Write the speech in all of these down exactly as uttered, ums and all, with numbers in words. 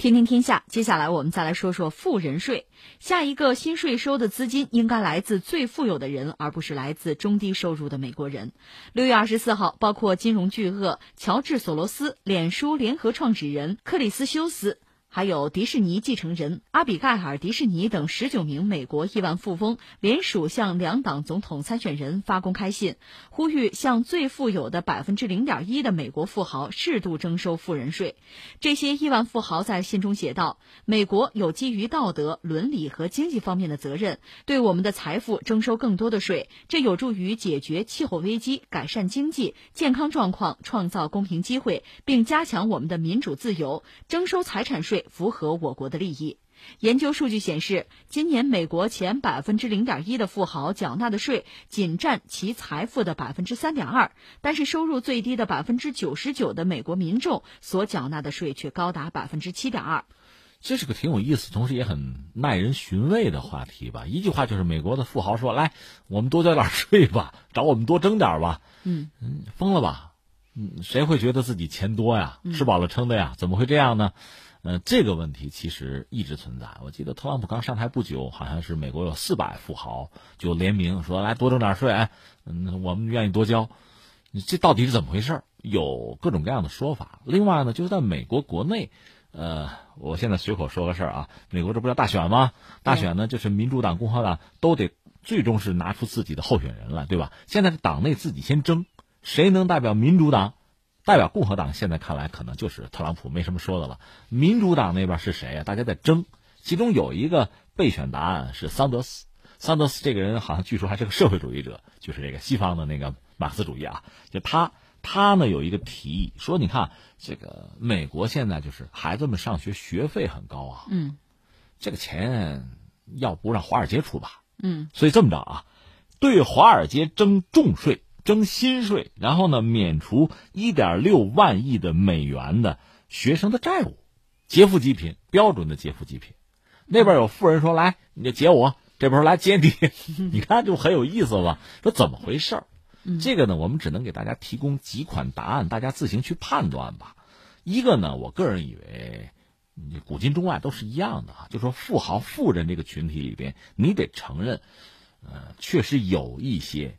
听听天下，接下来我们再来说说富人税。下一个新税收的资金应该来自最富有的人，而不是来自中低收入的美国人。六月二十四号，包括金融巨鳄乔治·索罗斯、脸书联合创始人克里斯·休斯，还有迪士尼继承人阿比盖尔·迪士尼等十九名美国亿万富翁联署向两党总统参选人发公开信，呼吁向最富有的 百分之零点一 的美国富豪适度征收富人税。这些亿万富豪在信中写道，美国有基于道德、伦理和经济方面的责任，对我们的财富征收更多的税，这有助于解决气候危机、改善经济、健康状况、创造公平机会，并加强我们的民主自由。征收财产税符合我国的利益。研究数据显示，今年美国前 百分之零点一 的富豪缴纳的税仅占其财富的 百分之三点二， 但是收入最低的 百分之九十九 的美国民众所缴纳的税却高达 百分之七点二。 这是个挺有意思，同时也很耐人寻味的话题吧。一句话就是美国的富豪说，来，我们多交点税吧，找我们多征点吧。嗯，疯了吧？嗯，谁会觉得自己钱多呀？吃饱了撑的呀？怎么会这样呢？呃，这个问题其实一直存在。我记得特朗普刚上台不久，好像是美国有四百富豪就联名说，来多征点税，哎，嗯，我们愿意多交。这到底是怎么回事？有各种各样的说法。另外呢，就是在美国国内，呃，我现在随口说个事儿啊，美国这不叫大选吗？大选呢，就是民主党、共和党都得最终是拿出自己的候选人来，对吧？现在党内自己先争，谁能代表民主党？代表共和党现在看来可能就是特朗普，没什么说的了。民主党那边是谁啊？大家在争，其中有一个备选答案是桑德斯。桑德斯这个人好像据说还是个社会主义者，就是这个西方的那个马克思主义啊。就他他呢有一个提议，说你看这个美国现在就是孩子们上学学费很高啊，嗯，这个钱要不让华尔街出吧，嗯，所以这么着啊，对华尔街征重税。征新税，然后呢，免除 一点六万亿的美元的学生的债务，劫富济贫，标准的劫富济贫。那边有富人说，来，你就劫我，这边说来劫你，你看就很有意思吧？说怎么回事？这个呢，我们只能给大家提供几款答案，大家自行去判断吧。一个呢，我个人以为，古今中外都是一样的啊，就说富豪、富人这个群体里边，你得承认，呃，确实有一些。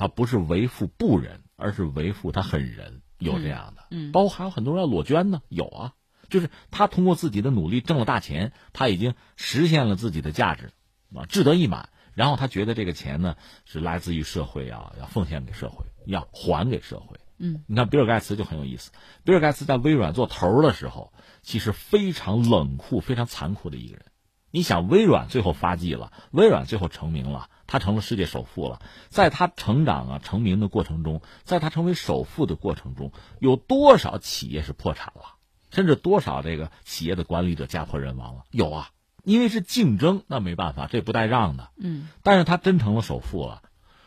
他不是为富不仁，而是为富他很仁，有这样的。嗯，包括还有很多人要裸捐呢，有啊，就是他通过自己的努力挣了大钱，他已经实现了自己的价值，啊，志得意满。然后他觉得这个钱呢是来自于社会啊，要奉献给社会，要还给社会。嗯，你看比尔盖茨就很有意思，比尔盖茨在微软做头的时候，其实非常冷酷、非常残酷的一个人。你想，微软最后发迹了，微软最后成名了，他成了世界首富了。在他成长啊、成名的过程中，在他成为首富的过程中，有多少企业是破产了，甚至多少这个企业的管理者家破人亡了？有啊，因为是竞争，那没办法，这不带让的。嗯，但是他真成了首富了，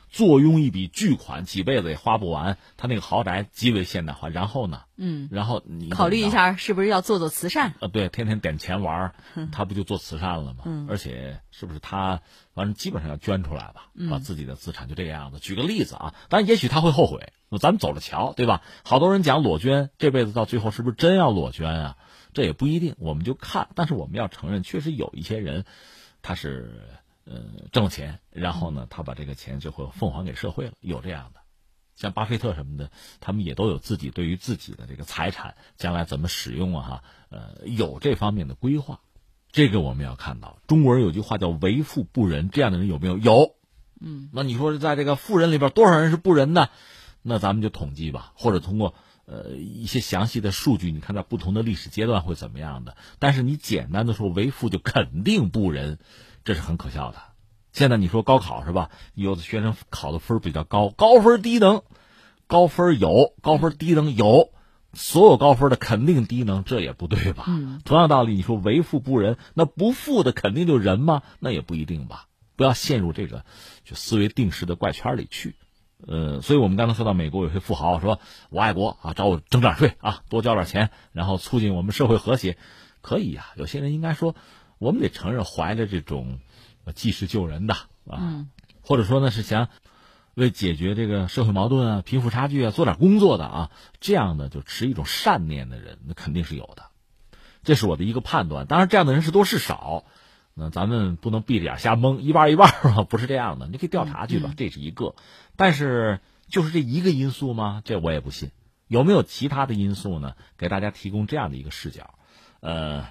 坐拥一笔巨款，几辈子也花不完，他那个豪宅极为现代化。然后呢？嗯，然后你考虑一下，是不是要做做慈善？呃，对，天天点钱玩，他不就做慈善了吗？嗯，而且是不是他？反正基本上要捐出来吧，把自己的资产就这个样子。举个例子啊，当然也许他会后悔，咱们走着瞧，对吧？好多人讲裸捐，这辈子到最后是不是真要裸捐啊？这也不一定，我们就看。但是我们要承认，确实有一些人，他是呃挣了钱，然后呢，他把这个钱最后奉还给社会了，有这样的。像巴菲特什么的，他们也都有自己对于自己的这个财产将来怎么使用啊，呃，有这方面的规划。这个我们要看到，中国人有句话叫为富不仁，这样的人有没有？有。嗯，那你说在这个富人里边多少人是不仁呢？那咱们就统计吧，或者通过呃一些详细的数据，你看在不同的历史阶段会怎么样的。但是你简单的说为富就肯定不仁，这是很可笑的。现在你说高考是吧，有的学生考的分比较高，高分低能，高分有，高分低能有，所有高分的肯定低能，这也不对吧？嗯，同样道理，你说为富不仁，那不富的肯定就仁吗？那也不一定吧。不要陷入这个就思维定式的怪圈里去。呃，所以我们刚才说到美国有些富豪说我爱国啊，找我征点税啊，多交点钱，然后促进我们社会和谐，可以啊。有些人应该说，我们得承认怀着这种济世救人的啊，嗯，或者说呢是想为解决这个社会矛盾啊、贫富差距啊做点工作的啊，这样的就持一种善念的人，那肯定是有的。这是我的一个判断。当然这样的人是多是少，那咱们不能闭着眼瞎蒙，一半一半吧，不是这样的，你可以调查去吧，嗯、这是一个。但是就是这一个因素吗？这我也不信。有没有其他的因素呢？给大家提供这样的一个视角。呃，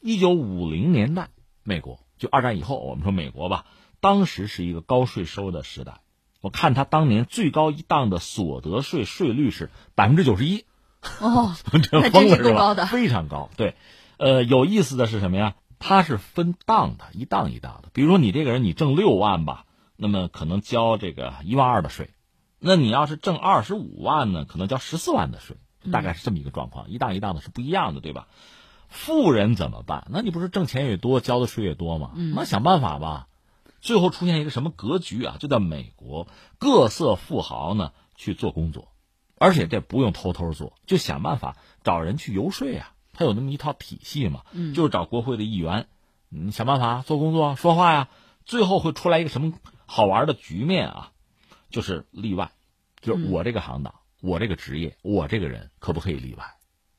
一九五零年代，美国就二战以后，我们说美国吧，当时是一个高税收的时代。我看他当年最高一档的所得税税率是百分之九十一，哦，这疯了是吧？非常高，对。呃，有意思的是什么呀？它是分档的，一档一档的。比如说你这个人你挣六万吧，那么可能交这个一万二的税；那你要是挣二十五万呢，可能交十四万的税，大概是这么一个状况。一档一档的是不一样的，对吧？富人怎么办？那你不是挣钱越多交的税越多吗？那想办法吧。最后出现一个什么格局啊？就在美国，各色富豪呢去做工作，而且这不用偷偷做，就想办法找人去游说啊。他有那么一套体系嘛，嗯、就是找国会的议员，你想办法做工作、说话呀。最后会出来一个什么好玩的局面啊？就是例外，就是我这个行当、嗯、我这个职业、我这个人可不可以例外？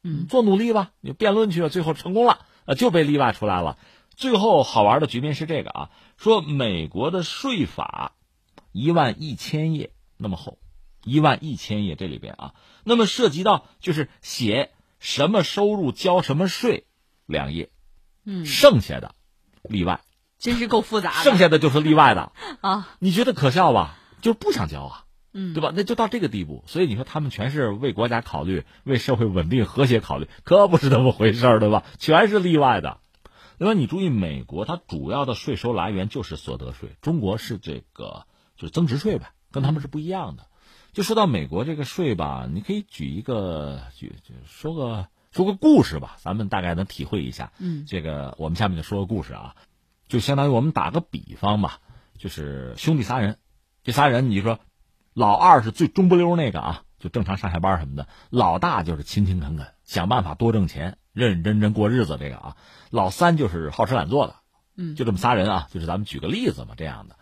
嗯，做努力吧，你辩论去了，最后成功了，呃，就被例外出来了。最后好玩的局面是这个啊，说美国的税法一万一千页那么厚，一万一千页这里边啊，那么涉及到就是写什么收入交什么税两页，嗯，剩下的例外，真是够复杂的，剩下的就是例外的啊，你觉得可笑吧？就是不想交啊，嗯，对吧？那就到这个地步，所以你说他们全是为国家考虑、为社会稳定和谐考虑，可不是那么回事儿，对吧？全是例外的。另外，你注意，美国它主要的税收来源就是所得税，中国是这个就是增值税呗，跟他们是不一样的。就说到美国这个税吧，你可以举一个举说个说个故事吧，咱们大概能体会一下。嗯，这个我们下面就说个故事啊，就相当于我们打个比方吧，就是兄弟仨人，这仨人你说老二是最中不溜那个啊，就正常上下班什么的，老大就是勤勤恳恳，想办法多挣钱。认认真真过日子这个啊，老三就是好吃懒做的，嗯，就这么仨人啊，就是咱们举个例子嘛，这样的，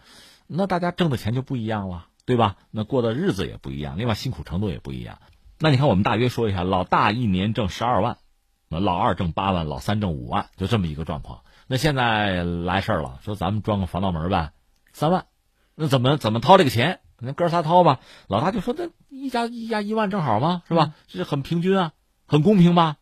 那大家挣的钱就不一样了，对吧？那过的日子也不一样，另外辛苦程度也不一样。那你看我们大约说一下，老大一年挣十二万，老二挣八万，老三挣五万，就这么一个状况。那现在来事儿了，说咱们装个防盗门呗，三万，那怎么怎么掏这个钱？那哥仨掏吧，老大就说那一家一家一万正好吗？是吧？这很平均啊，很公平吧？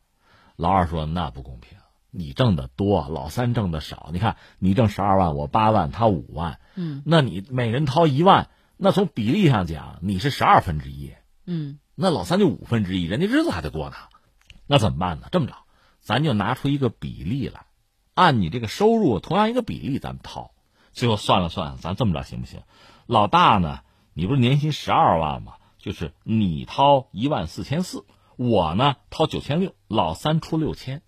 老二说那不公平，你挣的多，老三挣的少，你看你挣十二万，我八万，他五万，嗯，那你每人掏一万，那从比例上讲你是十二分之一，嗯，那老三就五分之一，人家日子还得过呢，那怎么办呢？这么着，咱就拿出一个比例来，按你这个收入同样一个比例咱们掏，最后算了算，咱这么着行不行？老大呢，你不是年薪十二万吗？就是你掏一万四千四。我呢掏九千六，老三出六千，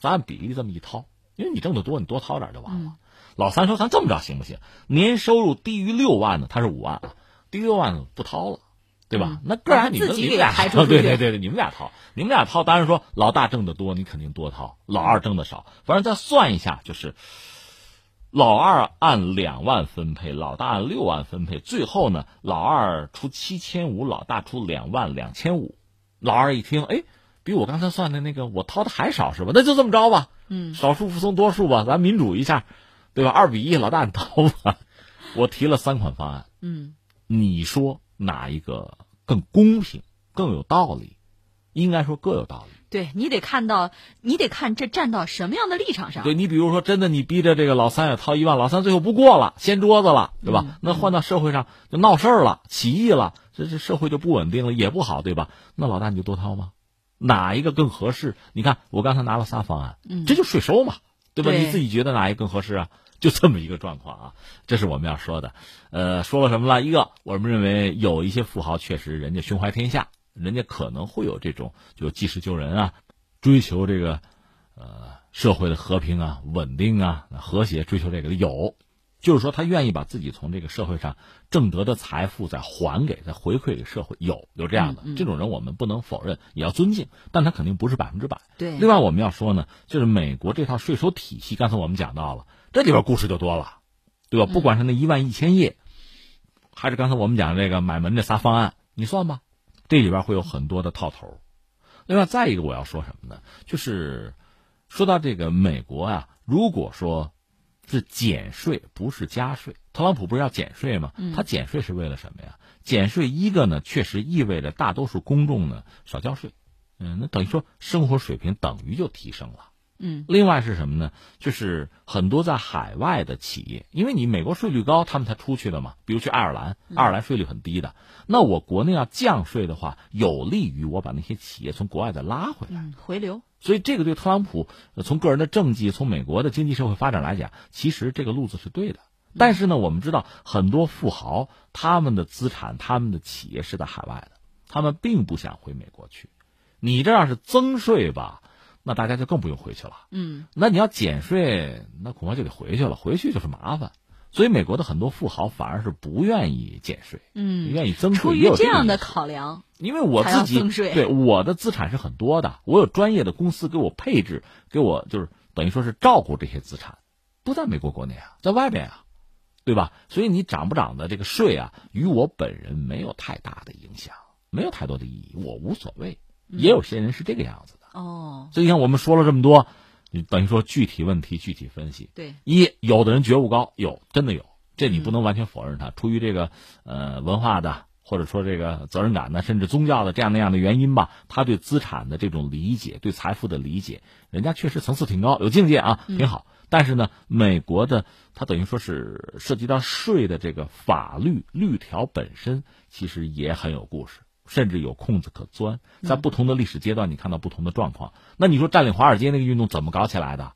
咱按比例这么一掏，因为你挣得多，你多掏点就完了。嗯、老三说：“咱这么着行不行？年收入低于六万呢，他是五万啊，低于六万不掏了，对吧？嗯、那个然你们你们俩掏，对对对对，你们俩掏，你们俩掏。当然说老大挣得多，你肯定多掏；老二挣得少，反正再算一下，就是老二按两万分配，老大按六万分配。最后呢，老二出七千五，老大出两万两千五。”老二一听，哎，比我刚才算的那个我掏的还少是吧？那就这么着吧，嗯，少数服从多数吧，咱民主一下，对吧？二比一，老大你掏吧。我提了三款方案，嗯，你说哪一个更公平、更有道理？应该说各有道理。对，你得看到，你得看这站到什么样的立场上。对，你比如说，真的你逼着这个老三也掏一万，老三最后不过了，掀桌子了，对吧？嗯、那换到社会上就闹事儿了，起义了。这这社会就不稳定了，也不好，对吧？那老大你就多掏吗？哪一个更合适？你看我刚才拿了仨方案，嗯，这就税收嘛，对吧？对，你自己觉得哪一个更合适啊？就这么一个状况啊，这是我们要说的。呃，说了什么了？一个，我们认为有一些富豪确实人家胸怀天下，人家可能会有这种就济世救人啊，追求这个呃社会的和平啊、稳定啊、和谐，追求这个有。就是说他愿意把自己从这个社会上挣得的财富再还给再回馈给社会，有有这样的这种人，我们不能否认，也要尊敬，但他肯定不是百分之百。对。另外我们要说呢，就是美国这套税收体系，刚才我们讲到了，这里边故事就多了，对吧？不管是那一万一千页，还是刚才我们讲这个买门这仨方案，你算吧，这里边会有很多的套头。另外再一个我要说什么呢，就是说到这个美国啊，如果说是减税不是加税，特朗普不是要减税吗？他减税是为了什么呀？减税一个呢，确实意味着大多数公众呢少交税，嗯，那等于说生活水平等于就提升了。嗯，另外是什么呢？就是很多在海外的企业，因为你美国税率高，他们才出去的嘛。比如去爱尔兰，爱尔兰税率很低的。嗯、那我国内要降税的话，有利于我把那些企业从国外再拉回来，嗯、回流。所以这个对特朗普、呃、从个人的政绩，从美国的经济社会发展来讲，其实这个路子是对的。但是呢，我们知道很多富豪他们的资产、他们的企业是在海外的，他们并不想回美国去。你这要是增税吧，那大家就更不用回去了。嗯，那你要减税，那恐怕就得回去了，回去就是麻烦。所以美国的很多富豪反而是不愿意减税，嗯，愿意增税。出于这样的考量，因为我自己对我的资产是很多的，我有专业的公司给我配置，给我就是等于说是照顾这些资产，不在美国国内啊，在外边啊，对吧？所以你涨不涨的这个税啊，与我本人没有太大的影响，没有太多的意义，我无所谓。也有些人是这个样子的。哦，所以你看，我们说了这么多，你等于说具体问题具体分析。对，一有的人觉悟高，有真的有，这你不能完全否认他。嗯、出于这个呃文化的，或者说这个责任感的，甚至宗教的这样那样的原因吧，他对资产的这种理解，对财富的理解，人家确实层次挺高，有境界啊，挺好。嗯、但是呢，美国的它等于说是涉及到税的这个法律律条本身，其实也很有故事。甚至有空子可钻，在不同的历史阶段，你看到不同的状况。嗯、那你说占领华尔街那个运动怎么搞起来的？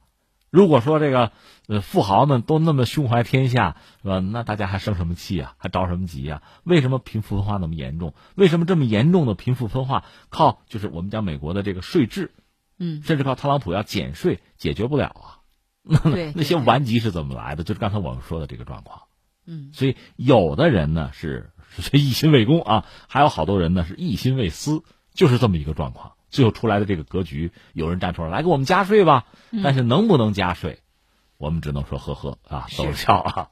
如果说这个呃富豪们都那么胸怀天下，是吧？那大家还生什么气啊？还着什么急啊？为什么贫富分化那么严重？为什么这么严重的贫富分化靠就是我们讲美国的这个税制，嗯，甚至靠特朗普要减税解决不了啊？那那些顽疾是怎么来的？就是刚才我们说的这个状况。嗯，所以有的人呢是。是一心为公啊，还有好多人呢是一心为私，就是这么一个状况。最后出来的这个格局，有人站出来来给我们加税吧，嗯、但是能不能加税，我们只能说呵呵啊，逗笑啊。